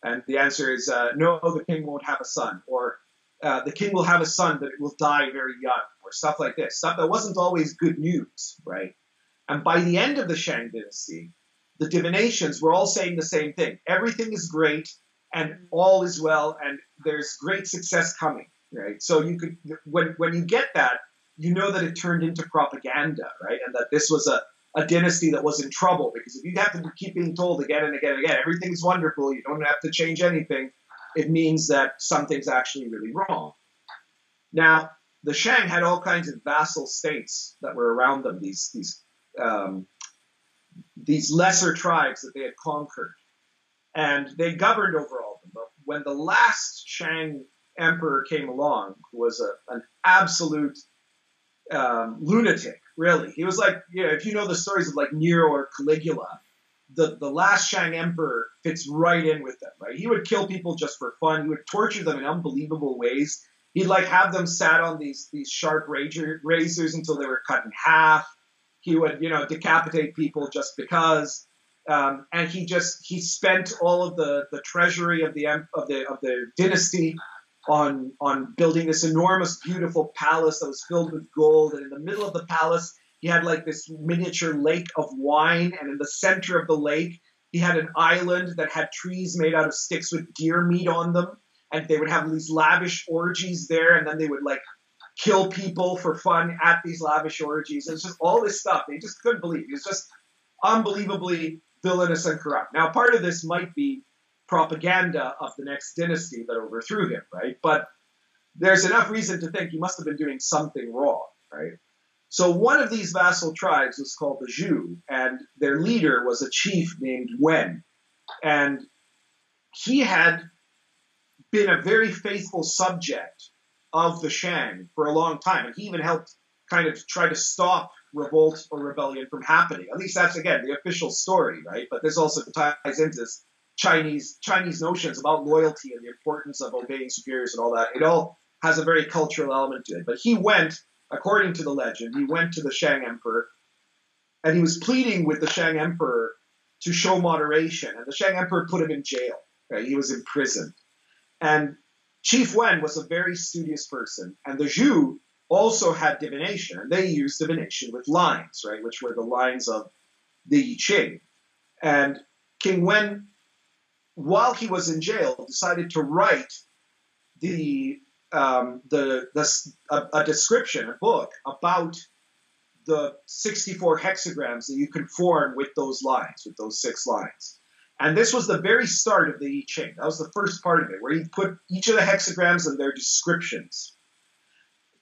And the answer is, no, the king won't have a son, or the king will have a son, but it will die very young, or stuff like this. Stuff that wasn't always good news, right? And by the end of the Shang Dynasty, the divinations were all saying the same thing. Everything is great and all is well and there's great success coming, right? So you could, when you get that, you know that it turned into propaganda, right? And that this was a dynasty that was in trouble, because if you have to keep being told again and again and again, everything's wonderful, you don't have to change anything, it means that something's actually really wrong. Now, the Shang had all kinds of vassal states that were around them, these lesser tribes that they had conquered, and they governed over all of them. But when the last Shang emperor came along, who was an absolute lunatic, really. He was like, you know, if you know the stories of like Nero or Caligula, the last Shang emperor fits right in with them, right? He would kill people just for fun. He would torture them in unbelievable ways. He'd like have them sat on these sharp razors until they were cut in half. He would, you know, decapitate people just because, and he spent all of the treasury of the dynasty on building this enormous, beautiful palace that was filled with gold. And in the middle of the palace, he had like this miniature lake of wine. And in the center of the lake, he had an island that had trees made out of sticks with deer meat on them. And they would have these lavish orgies there. And then they would like kill people for fun at these lavish orgies. It's just all this stuff. They just couldn't believe. It's just unbelievably villainous and corrupt. Now, part of this might be propaganda of the next dynasty that overthrew him, right? But there's enough reason to think he must have been doing something wrong, right? So one of these vassal tribes was called the Zhu, and their leader was a chief named Wen. And he had been a very faithful subject of the Shang for a long time. And he even helped kind of try to stop revolt or rebellion from happening. At least that's, again, the official story, right? But this also ties into this Chinese notions about loyalty and the importance of obeying superiors and all that. It all has a very cultural element to it. But he went, according to the legend, he went to the Shang emperor and he was pleading with the Shang emperor to show moderation. And the Shang emperor put him in jail, right? He was imprisoned. And Chief Wen was a very studious person, and the Zhu also had divination, and they used divination with lines, right, which were the lines of the I Ching. And King Wen, while he was in jail, decided to write a description, a book, about the 64 hexagrams that you can form with those lines, with those 6 lines. And this was the very start of the I Ching. That was the first part of it, where he put each of the hexagrams and their descriptions.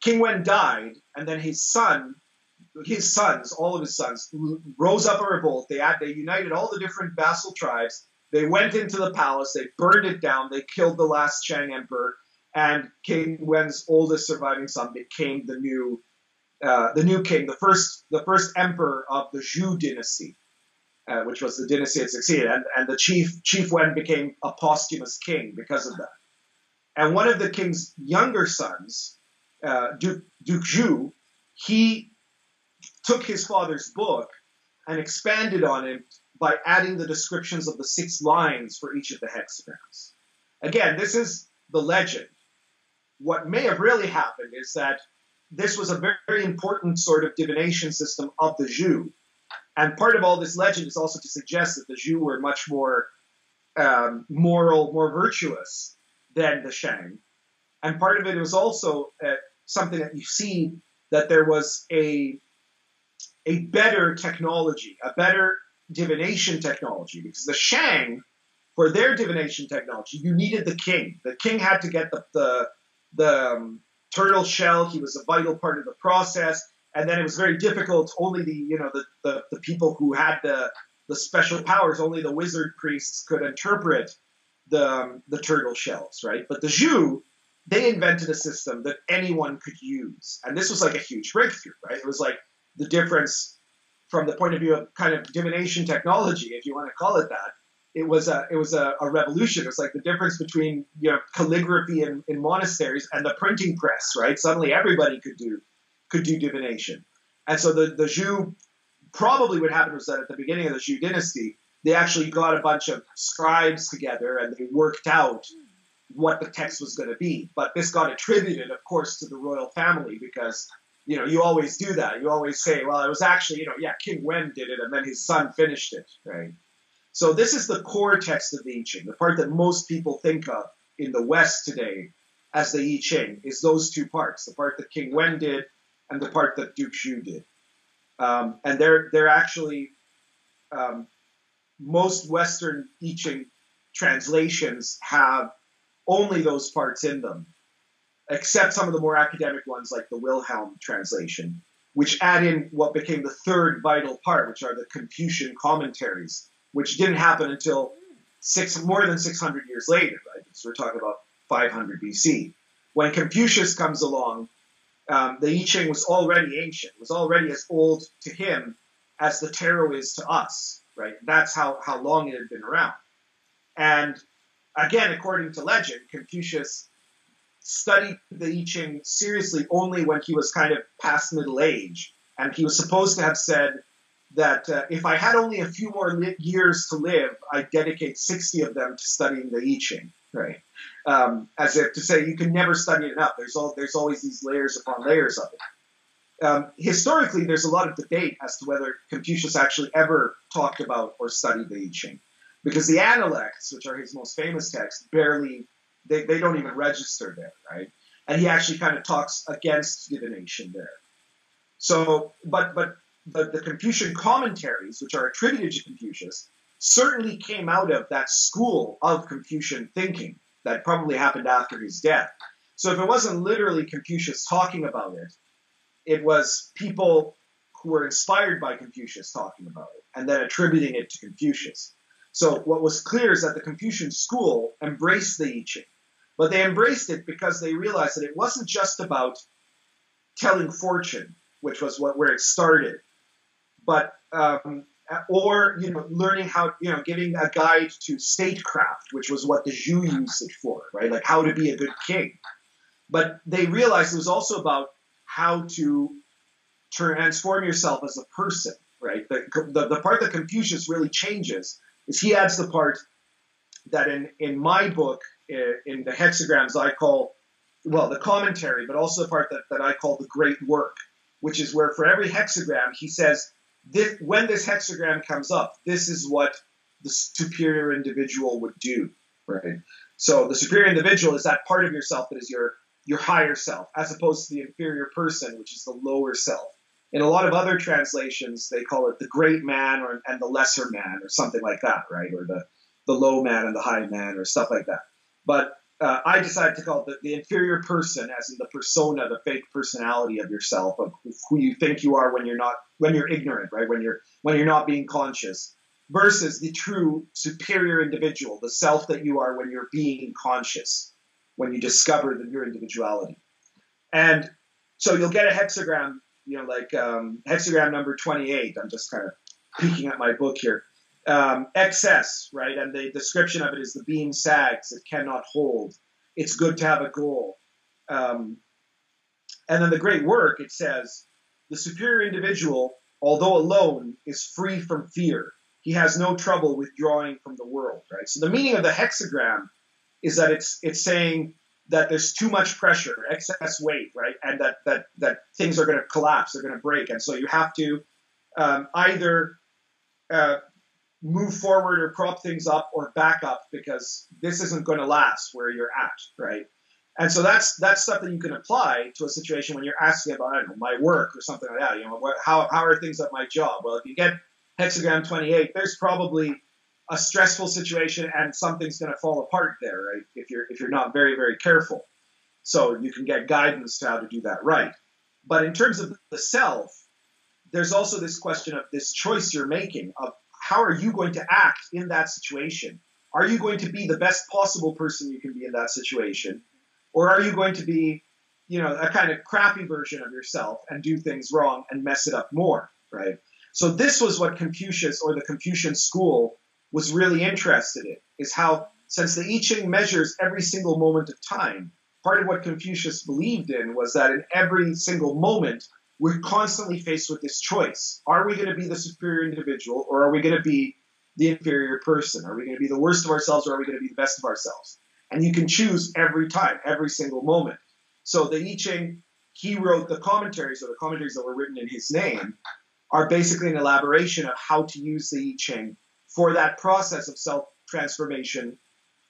King Wen died, and then his sons, all of his sons, rose up a revolt. They united all the different vassal tribes. They went into the palace. They burned it down. They killed the last Shang emperor, and King Wen's oldest surviving son became the new king, the first emperor of the Zhu dynasty. Which was the dynasty that succeeded, and the Chief Wen became a posthumous king because of that. And one of the king's younger sons, Duke Zhu, he took his father's book and expanded on it by adding the descriptions of the 6 lines for each of the hexagrams. Again, this is the legend. What may have really happened is that this was a very, very important sort of divination system of the Zhu. And part of all this legend is also to suggest that the Zhu were much more moral, more virtuous than the Shang. And part of it was also something that you see, that there was a better technology, a better divination technology, because the Shang for their divination technology, you needed the king. The king had to get the turtle shell. He was a vital part of the process. And then it was very difficult. Only the people who had the special powers, only the wizard priests could interpret the turtle shells, right? But the Zhu, they invented a system that anyone could use. And this was like a huge breakthrough, right? It was like the difference from the point of view of kind of divination technology, if you want to call it that. It was a revolution. It was like the difference between calligraphy in monasteries and the printing press, right? Suddenly everybody could do divination. And so the Zhu, probably what happened was that at the beginning of the Zhu dynasty, they actually got a bunch of scribes together and they worked out what the text was going to be. But this got attributed, of course, to the royal family because, you always do that. You always say, well, it was actually, King Wen did it and then his son finished it, right? So this is the core text of the I Ching, the part that most people think of in the West today as the I Ching is those two parts, the part that King Wen did and the part that Duke Zhu did. And they're actually, most Western I Ching translations have only those parts in them, except some of the more academic ones like the Wilhelm translation, which add in what became the third vital part, which are the Confucian commentaries, which didn't happen until more than 600 years later, right? So we're talking about 500 BC. When Confucius comes along, the I Ching was already ancient, was already as old to him as the tarot is to us, right? That's how long it had been around. And again, according to legend, Confucius studied the I Ching seriously only when he was kind of past middle age. And he was supposed to have said that if I had only a few more years to live, I'd dedicate 60 of them to studying the I Ching, right? As if to say, you can never study it enough. There's always these layers upon layers of it. Historically, there's a lot of debate as to whether Confucius actually ever talked about or studied the I Ching, because the Analects, which are his most famous text, they don't even register there, right? And he actually kind of talks against divination there. So, but the Confucian commentaries, which are attributed to Confucius, certainly came out of that school of Confucian thinking that probably happened after his death. So if it wasn't literally Confucius talking about it, it was people who were inspired by Confucius talking about it and then attributing it to Confucius. So what was clear is that the Confucian school embraced the I Ching, but they embraced it because they realized that it wasn't just about telling fortune, which was where it started, but learning how, giving a guide to statecraft, which was what the Zhu used it for, right? Like how to be a good king. But they realized it was also about how to transform yourself as a person, right? The part that Confucius really changes is he adds the part that in my book, in the hexagrams I call, well, the commentary, but also the part that I call the great work, which is where for every hexagram, he says, when this hexagram comes up, this is what the superior individual would do, right? So the superior individual is that part of yourself that is your higher self, as opposed to the inferior person, which is the lower self. In a lot of other translations, they call it the great man and the lesser man or something like that, right? Or the low man and the high man or stuff like that. But I decided to call it the inferior person, as in the persona, the fake personality of yourself, of who you think you are when you're ignorant, right? When you're not being conscious, versus the true superior individual, the self that you are when you're being conscious, when you discover your individuality. And so you'll get a hexagram, like hexagram number 28. I'm just kind of peeking at my book here. Excess, right? And the description of it is the beam sags, it cannot hold. It's good to have a goal. And then the great work, it says, the superior individual, although alone, is free from fear. He has no trouble withdrawing from the world, right? So the meaning of the hexagram is that it's saying that there's too much pressure, excess weight, right? And that things are going to collapse, they're going to break. And so you have to either move forward or prop things up or back up because this isn't going to last where you're at, right? And so that's stuff that you can apply to a situation when you're asking about, I don't know, my work or something like that. How are things at my job? Well, if you get hexagram 28, there's probably a stressful situation, and something's going to fall apart there, right? If you're not very, very careful. So you can get guidance to how to do that right. But in terms of the self, there's also this question of this choice you're making of how are you going to act in that situation? Are you going to be the best possible person you can be in that situation? Or are you going to be, you know, a kind of crappy version of yourself and do things wrong and mess it up more, right? So this was what Confucius or the Confucian school was really interested in, is how, since the I Ching measures every single moment of time, part of what Confucius believed in was that in every single moment, we're constantly faced with this choice. Are we going to be the superior individual, or are we going to be the inferior person? Are we going to be the worst of ourselves, or are we going to be the best of ourselves? And you can choose every time, every single moment. So the I Ching, he wrote the commentaries, or the commentaries that were written in his name, are basically an elaboration of how to use the I Ching for that process of self-transformation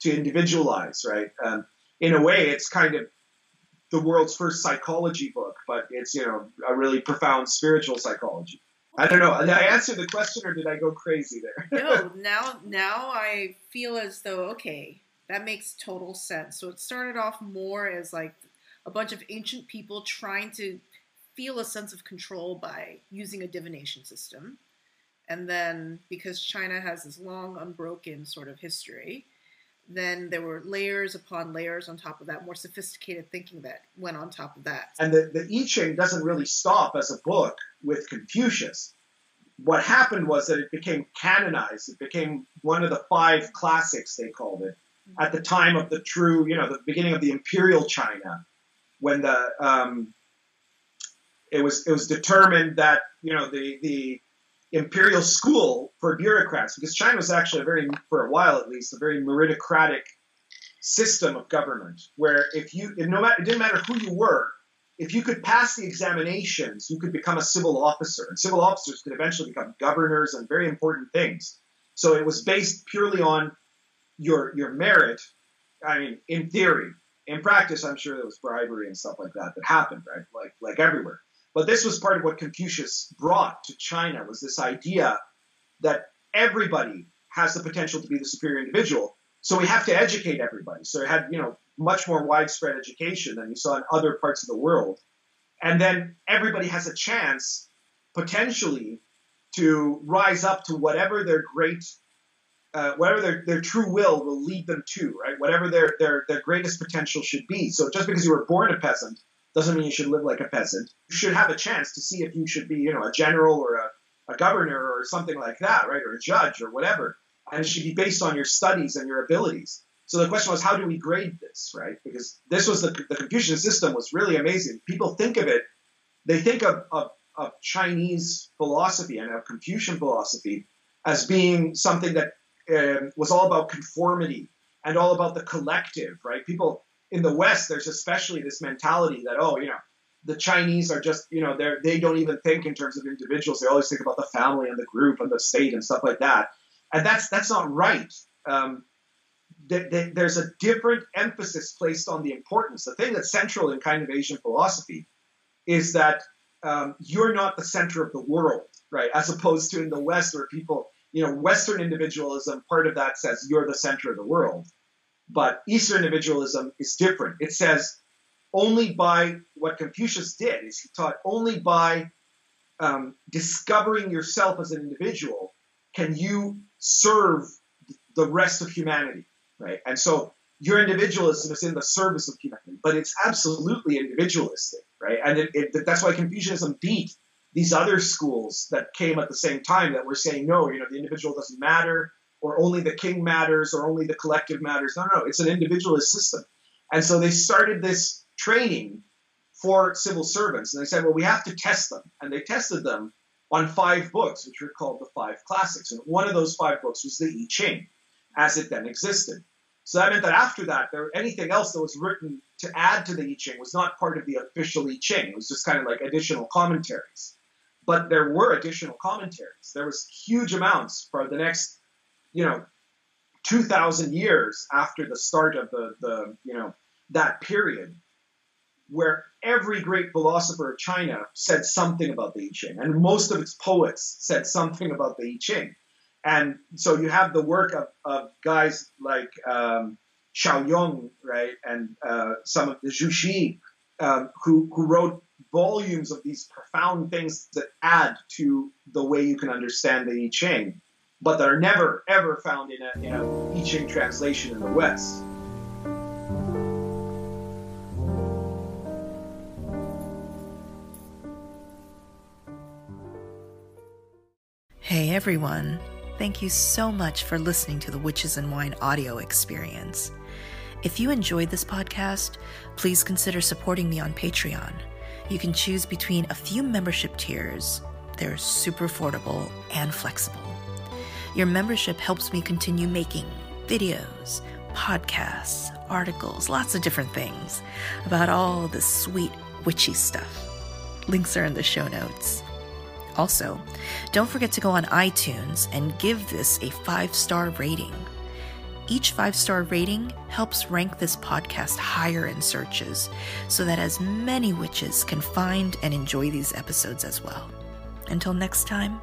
to individualize, right? In a way, it's kind of the world's first psychology book, but it's, you know, a really profound spiritual psychology. I don't know. Did I answer the question, or did I go crazy there? No, now I feel as though, okay, that makes total sense. So it started off more as like a bunch of ancient people trying to feel a sense of control by using a divination system. And then because China has this long, unbroken sort of history, then there were layers upon layers on top of that, more sophisticated thinking that went on top of that. And the I Ching doesn't really stop as a book with Confucius. What happened was that it became canonized. It became one of the 5 classics, they called it, at the time of the true, you know, the beginning of the imperial China, when the... It was determined that, you know, the imperial school for bureaucrats, because China was actually for a while at least, a very meritocratic system of government, where it didn't matter who you were, if you could pass the examinations, you could become a civil officer, and civil officers could eventually become governors and very important things. So it was based purely on your merit. I mean, in theory. In practice, I'm sure there was bribery and stuff like that that happened, right? Like everywhere. But this was part of what Confucius brought to China, was this idea that everybody has the potential to be the superior individual, so we have to educate everybody. So it had, you know, much more widespread education than you saw in other parts of the world. And then everybody has a chance, potentially, to rise up to whatever their great, whatever their true will lead them to, right? Whatever their greatest potential should be. So just because you were born a peasant doesn't mean you should live like a peasant. You should have a chance to see if you should be, you know, a general or a governor or something like that, right? Or a judge or whatever. And it should be based on your studies and your abilities. So the question was, how do we grade this, right? Because this was the Confucian system was really amazing. People think of it, they think of Chinese philosophy and of Confucian philosophy as being something that was all about conformity and all about the collective, right? People in the West, there's especially this mentality that, oh, you know, the Chinese are just, you know, they don't even think in terms of individuals. They always think about the family and the group and the state and stuff like that. And that's not right. There's a different emphasis placed on the importance. The thing that's central in kind of Asian philosophy is that you're not the center of the world, right? As opposed to in the West where people, you know, Western individualism, part of that says you're the center of the world. But Eastern individualism is different. It says only by what Confucius did is he taught only by discovering yourself as an individual can you serve the rest of humanity, right? And so your individualism is in the service of humanity, but it's absolutely individualistic, right? And that's why Confucianism beat these other schools that came at the same time that were saying, no, you know, the individual doesn't matter, or only the king matters, or only the collective matters. No, it's an individualist system. And so they started this training for civil servants. And they said, well, we have to test them. And they tested them on 5 books, which were called the 5 classics. And one of those 5 books was the I Ching, as it then existed. So that meant that after that, anything else that was written to add to the I Ching was not part of the official I Ching. It was just kind of like additional commentaries. But there were additional commentaries. There was huge amounts for the next, you know, 2,000 years after the start of the you know, that period, where every great philosopher of China said something about the I Ching, and most of its poets said something about the I Ching. And so you have the work of guys like Shao Yong, right, and some of the Zhu Xi, who wrote volumes of these profound things that add to the way you can understand the I Ching, but that are never, ever found in an I Ching translation in the West. Hey everyone, thank you so much for listening to the Witches and Wine audio experience. If you enjoyed this podcast, please consider supporting me on Patreon. You can choose between a few membership tiers. They're super affordable and flexible. Your membership helps me continue making videos, podcasts, articles, lots of different things about all the sweet witchy stuff. Links are in the show notes. Also, don't forget to go on iTunes and give this a 5-star rating. Each 5-star rating helps rank this podcast higher in searches so that as many witches can find and enjoy these episodes as well. Until next time,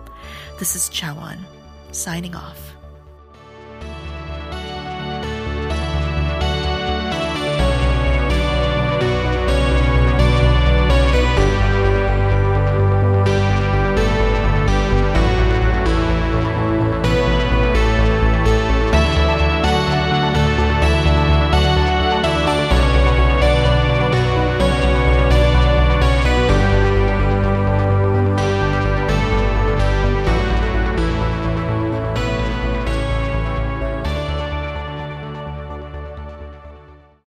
this is Chowen, signing off.